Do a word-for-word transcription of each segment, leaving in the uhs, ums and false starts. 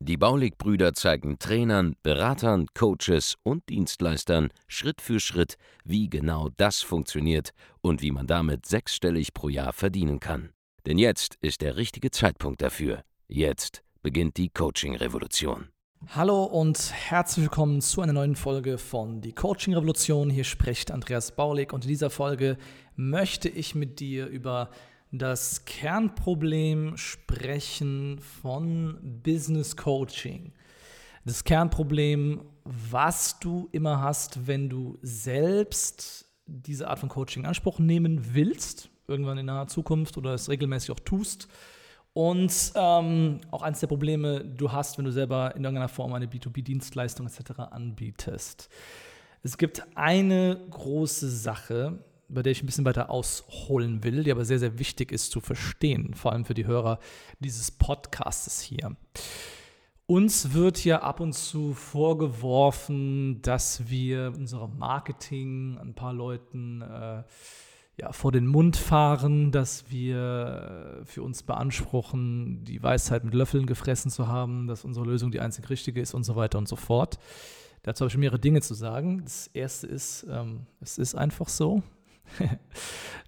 Die Baulig-Brüder zeigen Trainern, Beratern, Coaches und Dienstleistern Schritt für Schritt, wie genau das funktioniert und wie man damit sechsstellig pro Jahr verdienen kann. Denn jetzt ist der richtige Zeitpunkt dafür. Jetzt beginnt die Coaching-Revolution. Hallo und herzlich willkommen zu einer neuen Folge von Die Coaching-Revolution. Hier spricht Andreas Baulig und in dieser Folge möchte ich mit dir über das Kernproblem sprechen von Business Coaching. Das Kernproblem, was du immer hast, wenn du selbst diese Art von Coaching in Anspruch nehmen willst, irgendwann in naher Zukunft oder es regelmäßig auch tust. Und ähm, auch eines der Probleme, du hast, wenn du selber in irgendeiner Form eine B zwei B Dienstleistung et cetera anbietest. Es gibt eine große Sache, bei der ich ein bisschen weiter ausholen will, die aber sehr, sehr wichtig ist zu verstehen, vor allem für die Hörer dieses Podcasts hier. Uns wird ja ab und zu vorgeworfen, dass wir unserem Marketing ein paar Leuten äh, Ja, vor den Mund fahren, dass wir für uns beanspruchen, die Weisheit mit Löffeln gefressen zu haben, dass unsere Lösung die einzig richtige ist und so weiter und so fort. Dazu habe ich mehrere Dinge zu sagen. Das erste ist, ähm, es ist einfach so.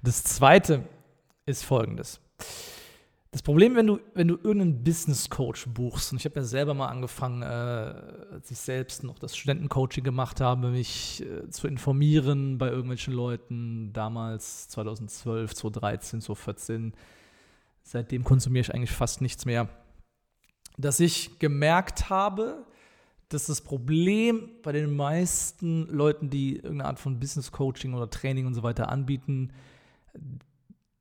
Das zweite ist folgendes. Das Problem, wenn du, wenn du irgendeinen Business Coach buchst, und ich habe ja selber mal angefangen, äh, als ich selbst noch das Studentencoaching gemacht habe, mich äh, zu informieren bei irgendwelchen Leuten, damals zweitausendzwölf, zweitausenddreizehn, zweitausendvierzehn, seitdem konsumiere ich eigentlich fast nichts mehr, dass ich gemerkt habe, dass das Problem bei den meisten Leuten, die irgendeine Art von Business Coaching oder Training und so weiter anbieten,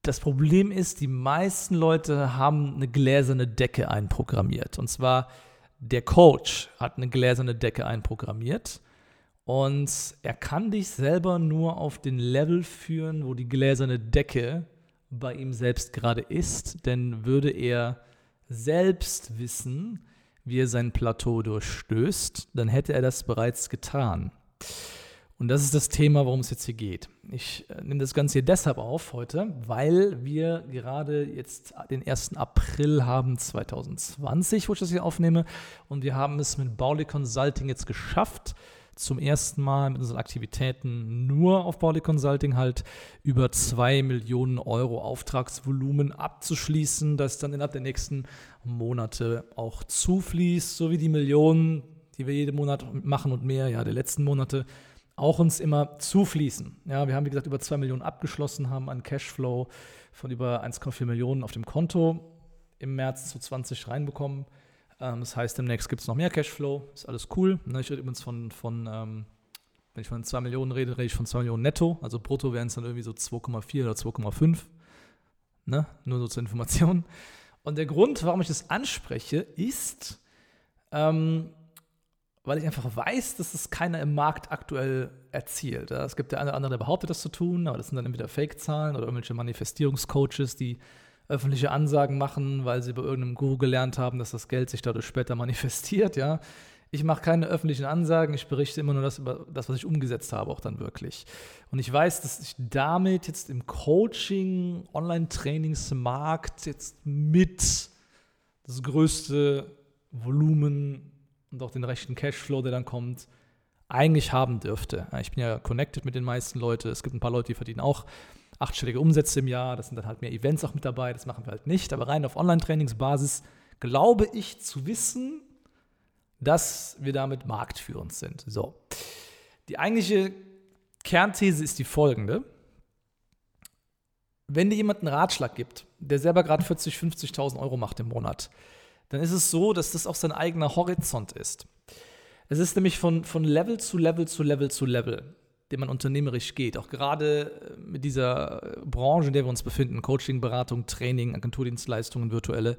das Problem ist, die meisten Leute haben eine gläserne Decke einprogrammiert. Und zwar, der Coach hat eine gläserne Decke einprogrammiert und er kann dich selber nur auf den Level führen, wo die gläserne Decke bei ihm selbst gerade ist. Denn würde er selbst wissen, wie er sein Plateau durchstößt, dann hätte er das bereits getan. Und das ist das Thema, worum es jetzt hier geht. Ich nehme das Ganze hier deshalb auf heute, weil wir gerade jetzt den ersten April haben zweitausendzwanzig, wo ich das hier aufnehme. Und wir haben es mit Baulig Consulting jetzt geschafft, zum ersten Mal mit unseren Aktivitäten nur auf Baulig Consulting halt über zwei Millionen Euro Auftragsvolumen abzuschließen, das dann innerhalb der nächsten Monate auch zufließt, sowie die Millionen, die wir jeden Monat machen und mehr, ja, der letzten Monate, auch uns immer zufließen. Ja, wir haben, wie gesagt, über zwei Millionen abgeschlossen, haben einen Cashflow von über eins Komma vier Millionen auf dem Konto im März zu zwanzig reinbekommen. Ähm, das heißt, demnächst gibt es noch mehr Cashflow. Ist alles cool. Ne, ich rede übrigens von, von ähm, wenn ich von zwei Millionen rede, rede ich von zwei Millionen netto. Also brutto wären es dann irgendwie so zwei Komma vier oder zwei Komma fünf. Ne? Nur so zur Information. Und der Grund, warum ich das anspreche, ist, ähm, weil ich einfach weiß, dass es keiner im Markt aktuell erzielt. Es gibt der eine oder andere, der behauptet, das zu tun, aber das sind dann entweder Fake-Zahlen oder irgendwelche Manifestierungscoaches, die öffentliche Ansagen machen, weil sie bei irgendeinem Guru gelernt haben, dass das Geld sich dadurch später manifestiert. Ja, ich mache keine öffentlichen Ansagen, ich berichte immer nur das, über das, was ich umgesetzt habe, auch dann wirklich. Und ich weiß, dass ich damit jetzt im Coaching, Online-Trainingsmarkt jetzt mit das größte Volumen und auch den rechten Cashflow, der dann kommt, eigentlich haben dürfte. Ich bin ja connected mit den meisten Leuten. Es gibt ein paar Leute, die verdienen auch achtstellige Umsätze im Jahr. Das sind dann halt mehr Events auch mit dabei. Das machen wir halt nicht. Aber rein auf Online-Trainingsbasis glaube ich zu wissen, dass wir damit marktführend sind. So. Die eigentliche Kernthese ist die folgende. Wenn dir jemand einen Ratschlag gibt, der selber gerade vierzigtausend, fünfzigtausend Euro macht im Monat, dann ist es so, dass das auch sein eigener Horizont ist. Es ist nämlich von, von Level zu Level zu Level zu Level, den man unternehmerisch geht. Auch gerade mit dieser Branche, in der wir uns befinden, Coaching, Beratung, Training, Agenturdienstleistungen, virtuelle,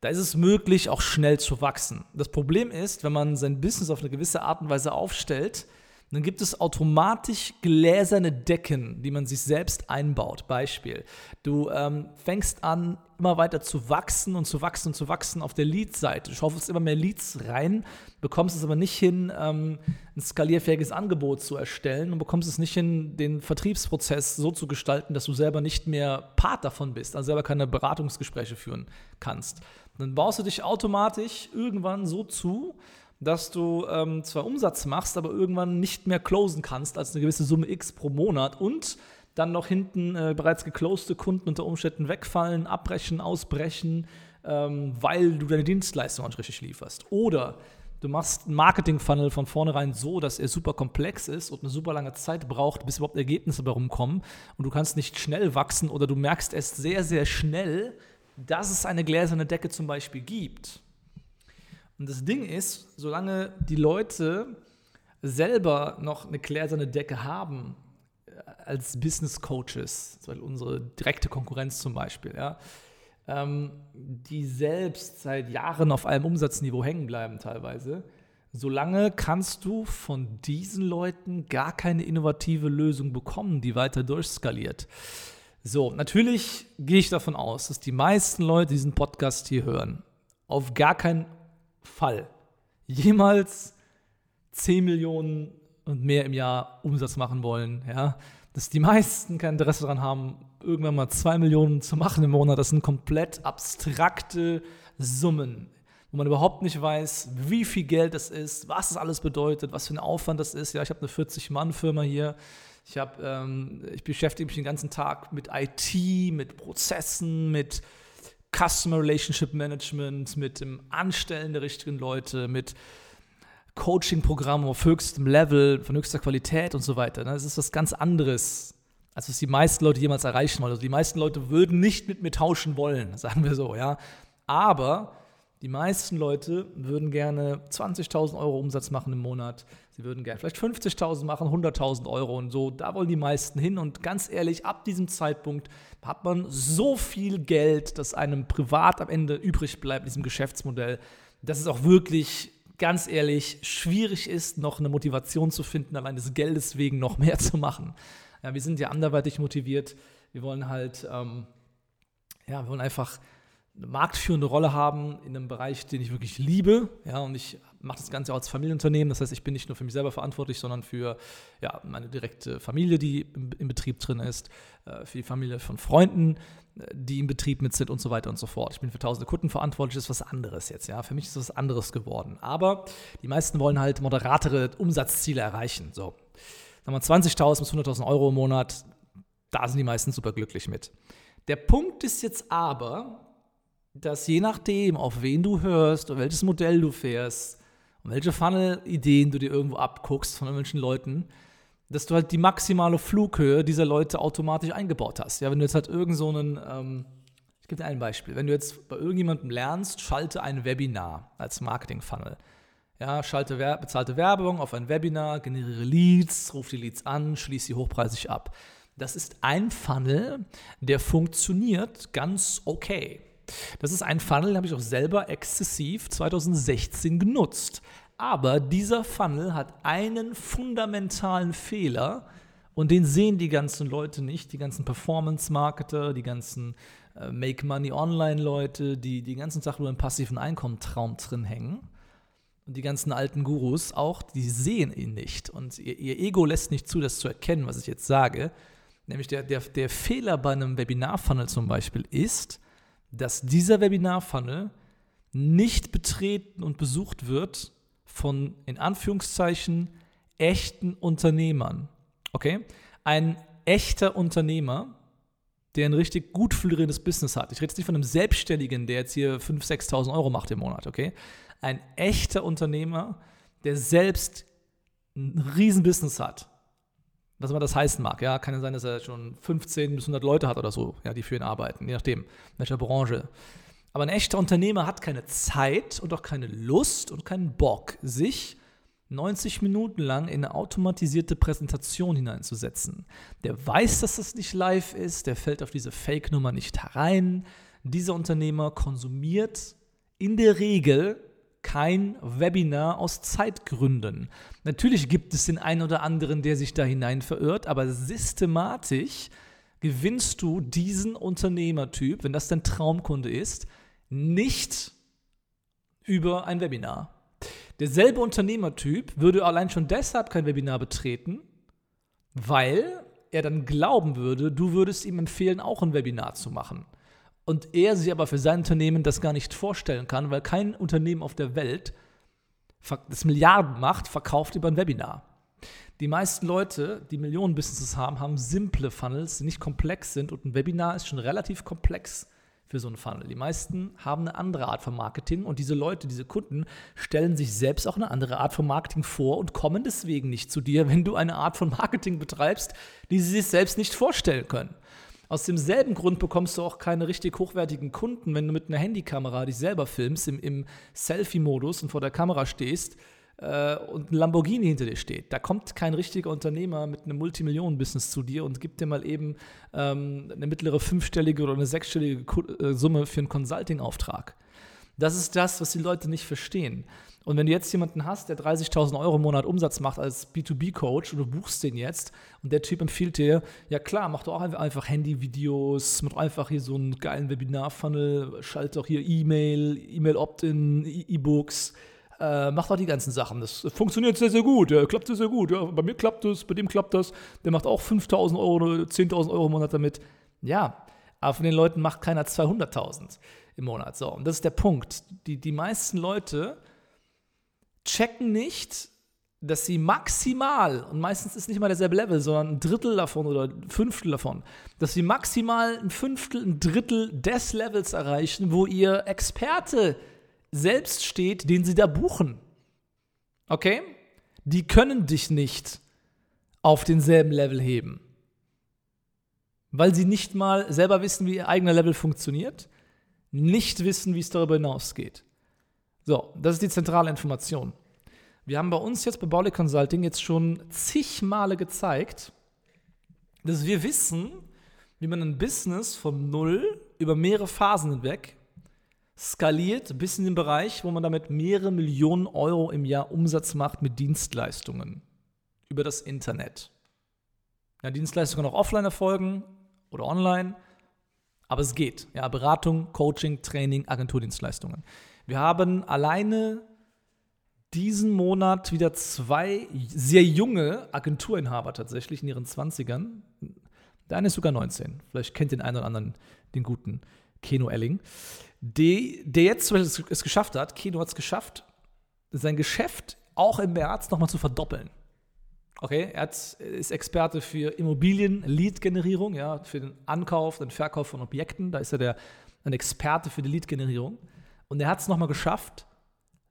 da ist es möglich, auch schnell zu wachsen. Das Problem ist, wenn man sein Business auf eine gewisse Art und Weise aufstellt, Dann gibt es automatisch gläserne Decken, die man sich selbst einbaut. Beispiel, du ähm, fängst an, immer weiter zu wachsen und zu wachsen und zu wachsen auf der Lead-Seite. Du schaufelst immer mehr Leads rein, bekommst es aber nicht hin, ähm, ein skalierfähiges Angebot zu erstellen und bekommst es nicht hin, den Vertriebsprozess so zu gestalten, dass du selber nicht mehr Part davon bist, also selber keine Beratungsgespräche führen kannst. Dann baust du dich automatisch irgendwann so zu, dass du ähm, zwar Umsatz machst, aber irgendwann nicht mehr closen kannst als eine gewisse Summe X pro Monat und dann noch hinten äh, bereits geclosete Kunden unter Umständen wegfallen, abbrechen, ausbrechen, ähm, weil du deine Dienstleistung nicht richtig lieferst. Oder du machst einen Marketing-Funnel von vornherein so, dass er super komplex ist und eine super lange Zeit braucht, bis überhaupt Ergebnisse bei rumkommen und du kannst nicht schnell wachsen oder du merkst erst sehr, sehr schnell, dass es eine gläserne Decke zum Beispiel gibt. Und das Ding ist, solange die Leute selber noch eine gläserne Decke haben, als Business Coaches, unsere direkte Konkurrenz zum Beispiel, ja, die selbst seit Jahren auf einem Umsatzniveau hängen bleiben teilweise, solange kannst du von diesen Leuten gar keine innovative Lösung bekommen, die weiter durchskaliert. So, natürlich gehe ich davon aus, dass die meisten Leute diesen Podcast hier hören, auf gar keinen Fall jemals zehn Millionen und mehr im Jahr Umsatz machen wollen, ja, dass die meisten kein Interesse daran haben, irgendwann mal zwei Millionen zu machen im Monat. Das sind komplett abstrakte Summen, wo man überhaupt nicht weiß, wie viel Geld das ist, was das alles bedeutet, was für ein Aufwand das ist. Ja, ich habe eine vierzig Mann Firma hier. Ich, hab, ähm, ich beschäftige mich den ganzen Tag mit I T, mit Prozessen, mit Customer Relationship Management, mit dem Anstellen der richtigen Leute, mit Coaching-Programmen auf höchstem Level, von höchster Qualität und so weiter. Das ist was ganz anderes, als was die meisten Leute jemals erreichen wollen. Also die meisten Leute würden nicht mit mir tauschen wollen, sagen wir so, ja. Aber die meisten Leute würden gerne zwanzigtausend Euro Umsatz machen im Monat. Sie würden gerne vielleicht fünfzigtausend machen, hunderttausend Euro und so. Da wollen die meisten hin. Und ganz ehrlich, ab diesem Zeitpunkt hat man so viel Geld, dass einem privat am Ende übrig bleibt in diesem Geschäftsmodell, dass es auch wirklich ganz ehrlich schwierig ist, noch eine Motivation zu finden, allein des Geldes wegen noch mehr zu machen. Ja, wir sind ja anderweitig motiviert. Wir wollen halt, ähm, ja, wir wollen einfach eine marktführende Rolle haben in einem Bereich, den ich wirklich liebe. Ja, und ich mache das Ganze auch als Familienunternehmen. Das heißt, ich bin nicht nur für mich selber verantwortlich, sondern für ja, meine direkte Familie, die im, im Betrieb drin ist, für die Familie von Freunden, die im Betrieb mit sind und so weiter und so fort. Ich bin für tausende Kunden verantwortlich, das ist was anderes jetzt. Ja, für mich ist das was anderes geworden. Aber die meisten wollen halt moderatere Umsatzziele erreichen. So, sagen wir zwanzigtausend bis hunderttausend Euro im Monat, da sind die meisten super glücklich mit. Der Punkt ist jetzt aber, dass je nachdem, auf wen du hörst und welches Modell du fährst und welche Funnel-Ideen du dir irgendwo abguckst von irgendwelchen Leuten, dass du halt die maximale Flughöhe dieser Leute automatisch eingebaut hast. Ja, wenn du jetzt halt irgend so einen, ähm, ich gebe dir ein Beispiel, wenn du jetzt bei irgendjemandem lernst, schalte ein Webinar als Marketing-Funnel. Ja, schalte wer- bezahlte Werbung auf ein Webinar, generiere Leads, ruf die Leads an, schließ sie hochpreisig ab. Das ist ein Funnel, der funktioniert ganz okay. Das ist ein Funnel, den habe ich auch selber exzessiv zwanzig sechzehn genutzt. Aber dieser Funnel hat einen fundamentalen Fehler und den sehen die ganzen Leute nicht, die ganzen Performance-Marketer, die ganzen äh, Make-Money-Online-Leute, die den ganzen Tag nur im passiven Einkommentraum drin hängen und die ganzen alten Gurus auch, die sehen ihn nicht und ihr, ihr Ego lässt nicht zu, das zu erkennen, was ich jetzt sage. Nämlich der, der, der Fehler bei einem Webinar-Funnel zum Beispiel ist, dass dieser Webinar-Funnel nicht betreten und besucht wird von, in Anführungszeichen, echten Unternehmern. Okay? Ein echter Unternehmer, der ein richtig gut florierendes Business hat. Ich rede jetzt nicht von einem Selbstständigen, der jetzt hier fünftausend, sechstausend Euro macht im Monat. Okay? Ein echter Unternehmer, der selbst ein Riesen-Business hat. Was immer das heißen mag, ja, kann ja sein, dass er schon fünfzehn bis hundert Leute hat oder so, ja, die für ihn arbeiten, je nachdem, welcher Branche. Aber ein echter Unternehmer hat keine Zeit und auch keine Lust und keinen Bock, sich neunzig Minuten lang in eine automatisierte Präsentation hineinzusetzen. Der weiß, dass das nicht live ist, der fällt auf diese Fake-Nummer nicht herein. Dieser Unternehmer konsumiert in der Regel kein Webinar aus Zeitgründen. Natürlich gibt es den einen oder anderen, der sich da hinein verirrt, aber systematisch gewinnst du diesen Unternehmertyp, wenn das dein Traumkunde ist, nicht über ein Webinar. Derselbe Unternehmertyp würde allein schon deshalb kein Webinar betreten, weil er dann glauben würde, du würdest ihm empfehlen, auch ein Webinar zu machen. Und er sich aber für sein Unternehmen das gar nicht vorstellen kann, weil kein Unternehmen auf der Welt, das Milliarden macht, verkauft über ein Webinar. Die meisten Leute, die Millionen-Businesses haben, haben simple Funnels, die nicht komplex sind, und ein Webinar ist schon relativ komplex für so einen Funnel. Die meisten haben eine andere Art von Marketing, und diese Leute, diese Kunden stellen sich selbst auch eine andere Art von Marketing vor und kommen deswegen nicht zu dir, wenn du eine Art von Marketing betreibst, die sie sich selbst nicht vorstellen können. Aus demselben Grund bekommst du auch keine richtig hochwertigen Kunden, wenn du mit einer Handykamera dich selber filmst, im, im Selfie-Modus und vor der Kamera stehst äh, und ein Lamborghini hinter dir steht. Da kommt kein richtiger Unternehmer mit einem Multimillionen-Business zu dir und gibt dir mal eben ähm, eine mittlere fünfstellige oder eine sechsstellige Summe für einen Consulting-Auftrag. Das ist das, was die Leute nicht verstehen. Und wenn du jetzt jemanden hast, der dreißigtausend Euro im Monat Umsatz macht als B zwei B Coach und du buchst den jetzt und der Typ empfiehlt dir, ja klar, mach doch auch einfach Handyvideos, mach einfach hier so einen geilen Webinar-Funnel, schalt doch hier E-Mail, E-Mail-Opt-in, E-Books, äh, mach doch die ganzen Sachen. Das funktioniert sehr, sehr gut, ja, klappt sehr, sehr gut. Ja, bei mir klappt das, bei dem klappt das, der macht auch fünftausend Euro, zehntausend Euro im Monat damit. Ja, aber von den Leuten macht keiner zweihunderttausend im Monat. So, und das ist der Punkt. Die, die meisten Leute checken nicht, dass sie maximal, und meistens ist nicht mal derselbe Level, sondern ein Drittel davon oder ein Fünftel davon, dass sie maximal ein Fünftel, ein Drittel des Levels erreichen, wo ihr Experte selbst steht, den sie da buchen. Okay? Die können dich nicht auf denselben Level heben, weil sie nicht mal selber wissen, wie ihr eigener Level funktioniert, nicht wissen, wie es darüber hinausgeht. So, das ist die zentrale Information. Wir haben bei uns jetzt bei Baulig Consulting jetzt schon zig Male gezeigt, dass wir wissen, wie man ein Business von null über mehrere Phasen hinweg skaliert bis in den Bereich, wo man damit mehrere Millionen Euro im Jahr Umsatz macht mit Dienstleistungen über das Internet. Ja, Dienstleistungen können auch offline erfolgen oder online, aber es geht. Ja, Beratung, Coaching, Training, Agenturdienstleistungen. Wir haben alleine diesen Monat wieder zwei sehr junge Agenturinhaber tatsächlich in ihren zwanzigern. Der eine ist sogar neunzehn. Vielleicht kennt den einen oder anderen den guten Keno Elling. Die, der jetzt es geschafft hat, Keno hat es geschafft, sein Geschäft auch im März nochmal zu verdoppeln. Okay, er hat, ist Experte für Immobilien-Lead-Generierung, ja, für den Ankauf, den Verkauf von Objekten. Da ist er der, ein Experte für die Lead-Generierung. Und er hat es nochmal geschafft,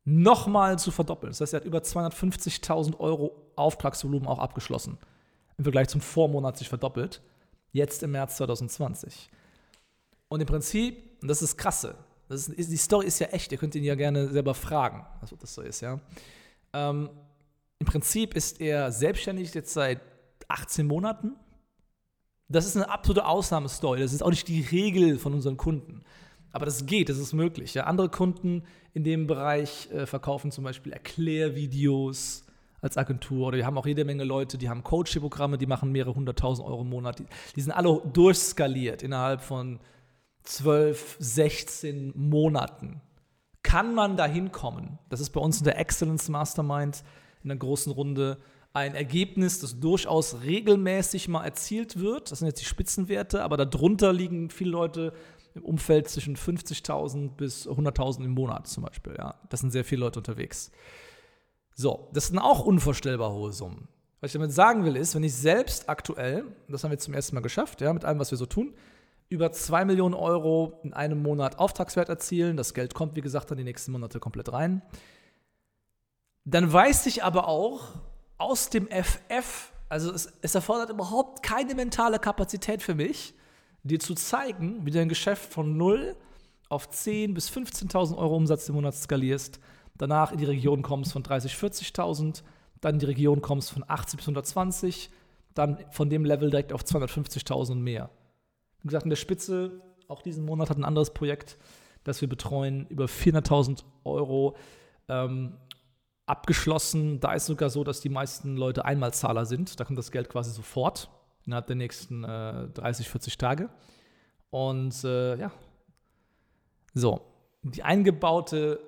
nochmal zu verdoppeln. Das heißt, er hat über zweihundertfünfzigtausend Euro Auftragsvolumen auch abgeschlossen. Im Vergleich zum Vormonat sich verdoppelt. Jetzt im März zwanzig zwanzig. Und im Prinzip, und das ist das Krasse, das ist, die Story ist ja echt, ihr könnt ihn ja gerne selber fragen, ob das so ist, ja. Ähm, im Prinzip ist er selbstständig jetzt seit achtzehn Monaten. Das ist eine absolute Ausnahmestory. Das ist auch nicht die Regel von unseren Kunden. Aber das geht, das ist möglich. Ja, andere Kunden in dem Bereich äh, verkaufen zum Beispiel Erklärvideos als Agentur, oder wir haben auch jede Menge Leute, die haben Coaching-Programme, die machen mehrere hunderttausend Euro im Monat. Die, die sind alle durchskaliert innerhalb von zwölf, sechzehn Monaten. Kann man da hinkommen? Das ist bei uns in der Excellence Mastermind in der großen Runde ein Ergebnis, das durchaus regelmäßig mal erzielt wird. Das sind jetzt die Spitzenwerte, aber darunter liegen viele Leute im Umfeld zwischen fünfzigtausend bis hunderttausend im Monat zum Beispiel. Ja. Das sind sehr viele Leute unterwegs. So, das sind auch unvorstellbar hohe Summen. Was ich damit sagen will, ist, wenn ich selbst aktuell, das haben wir zum ersten Mal geschafft, ja, mit allem, was wir so tun, über zwei Millionen Euro in einem Monat Auftragswert erzielen, das Geld kommt, wie gesagt, dann die nächsten Monate komplett rein, dann weiß ich aber auch aus dem F F, also es, es erfordert überhaupt keine mentale Kapazität für mich, dir zu zeigen, wie du dein Geschäft von null auf zehntausend bis fünfzehntausend Euro Umsatz im Monat skalierst, danach in die Region kommst von dreißigtausend, vierzigtausend, dann in die Region kommst von achtzig bis hundertzwanzig, dann von dem Level direkt auf zweihundertfünfzigtausend und mehr. Wie gesagt, in der Spitze, auch diesen Monat hat ein anderes Projekt, das wir betreuen, über vierhunderttausend Euro ähm, abgeschlossen. Da ist sogar so, dass die meisten Leute Einmalzahler sind. Da kommt das Geld quasi sofort innerhalb der nächsten äh, dreißig, vierzig Tage. Und äh, ja, so, die eingebaute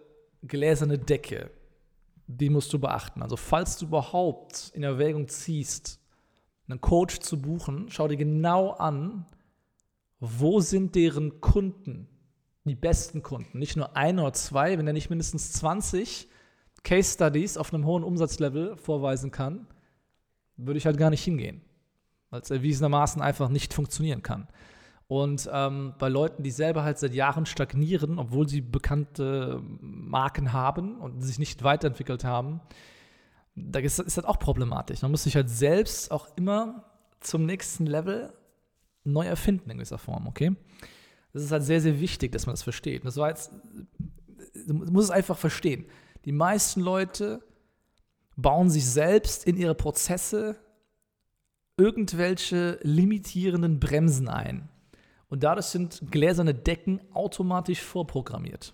gläserne Decke, die musst du beachten. Also falls du überhaupt in Erwägung ziehst, einen Coach zu buchen, schau dir genau an, wo sind deren Kunden, die besten Kunden. Nicht nur ein oder zwei, wenn er nicht mindestens zwanzig Case Studies auf einem hohen Umsatzlevel vorweisen kann, würde ich halt gar nicht hingehen, weil es erwiesenermaßen einfach nicht funktionieren kann. Und ähm, bei Leuten, die selber halt seit Jahren stagnieren, obwohl sie bekannte Marken haben und sich nicht weiterentwickelt haben, da ist, ist das auch problematisch. Man muss sich halt selbst auch immer zum nächsten Level neu erfinden in gewisser Form, okay? Das ist halt sehr, sehr wichtig, dass man das versteht. Das war jetzt, du musst es einfach verstehen. Die meisten Leute bauen sich selbst in ihre Prozesse irgendwelche limitierenden Bremsen ein. Und dadurch sind gläserne Decken automatisch vorprogrammiert.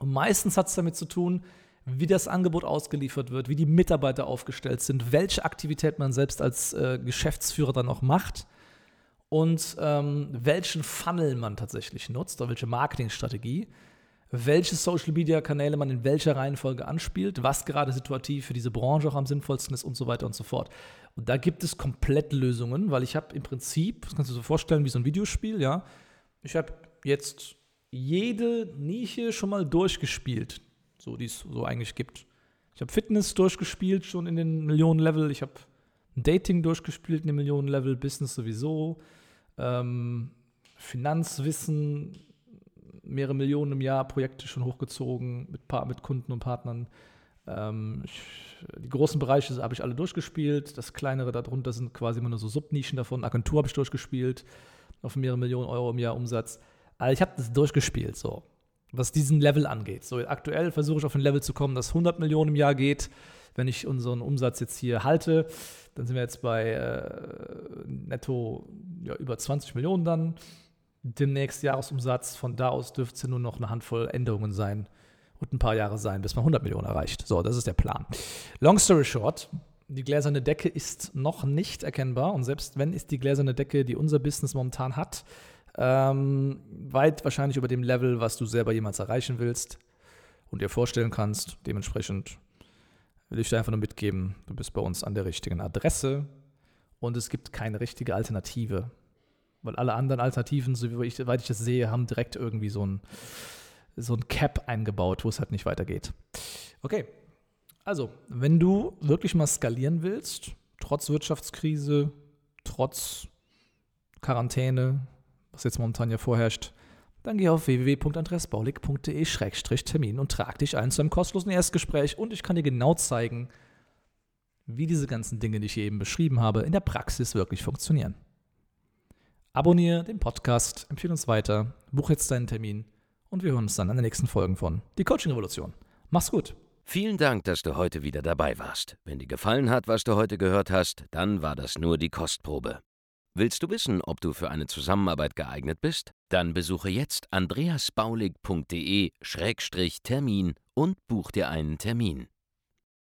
Und meistens hat es damit zu tun, wie das Angebot ausgeliefert wird, wie die Mitarbeiter aufgestellt sind, welche Aktivität man selbst als äh, Geschäftsführer dann auch macht und ähm, welchen Funnel man tatsächlich nutzt oder welche Marketingstrategie, welche Social-Media-Kanäle man in welcher Reihenfolge anspielt, was gerade situativ für diese Branche auch am sinnvollsten ist und so weiter und so fort. Und da gibt es Komplettlösungen, weil ich habe im Prinzip, das kannst du dir so vorstellen wie so ein Videospiel, ja, ich habe jetzt jede Nische schon mal durchgespielt, so die es so eigentlich gibt. Ich habe Fitness durchgespielt schon in den Millionen-Level, ich habe Dating durchgespielt in den Millionen-Level, Business sowieso, ähm, Finanzwissen, mehrere Millionen im Jahr, Projekte schon hochgezogen mit, pa- mit Kunden und Partnern. Ähm, ich, die großen Bereiche habe ich alle durchgespielt, das kleinere darunter sind quasi immer nur so Subnischen davon. Agentur habe ich durchgespielt, auf mehrere Millionen Euro im Jahr Umsatz. Also ich habe das durchgespielt, so, was diesen Level angeht. So, aktuell versuche ich auf ein Level zu kommen, das hundert Millionen im Jahr geht. Wenn ich unseren Umsatz jetzt hier halte, dann sind wir jetzt bei äh, netto ja, über zwanzig Millionen dann. Demnächst Jahresumsatz, von da aus dürfte es ja nur noch eine Handvoll Änderungen sein und ein paar Jahre sein, bis man hundert Millionen erreicht. So, das ist der Plan. Long story short, die gläserne Decke ist noch nicht erkennbar und selbst wenn, ist die gläserne Decke, die unser Business momentan hat, ähm, weit wahrscheinlich über dem Level, was du selber jemals erreichen willst und dir vorstellen kannst. Dementsprechend will ich dir einfach nur mitgeben, du bist bei uns an der richtigen Adresse und es gibt keine richtige Alternative. Weil alle anderen Alternativen, so wie ich, weit ich das sehe, haben direkt irgendwie so ein, so ein Cap eingebaut, wo es halt nicht weitergeht. Okay, also, wenn du wirklich mal skalieren willst, trotz Wirtschaftskrise, trotz Quarantäne, was jetzt momentan ja vorherrscht, dann geh auf w w w punkt andreas baulig punkt d e schrägstrich termin und trag dich ein zu einem kostenlosen Erstgespräch und ich kann dir genau zeigen, wie diese ganzen Dinge, die ich eben beschrieben habe, in der Praxis wirklich funktionieren. Abonniere den Podcast, empfehle uns weiter, buche jetzt deinen Termin und wir hören uns dann an den nächsten Folgen von Die Coaching-Revolution. Mach's gut! Vielen Dank, dass du heute wieder dabei warst. Wenn dir gefallen hat, was du heute gehört hast, dann war das nur die Kostprobe. Willst du wissen, ob du für eine Zusammenarbeit geeignet bist? Dann besuche jetzt andreas baulig punkt d e schrägstrich termin und buche dir einen Termin.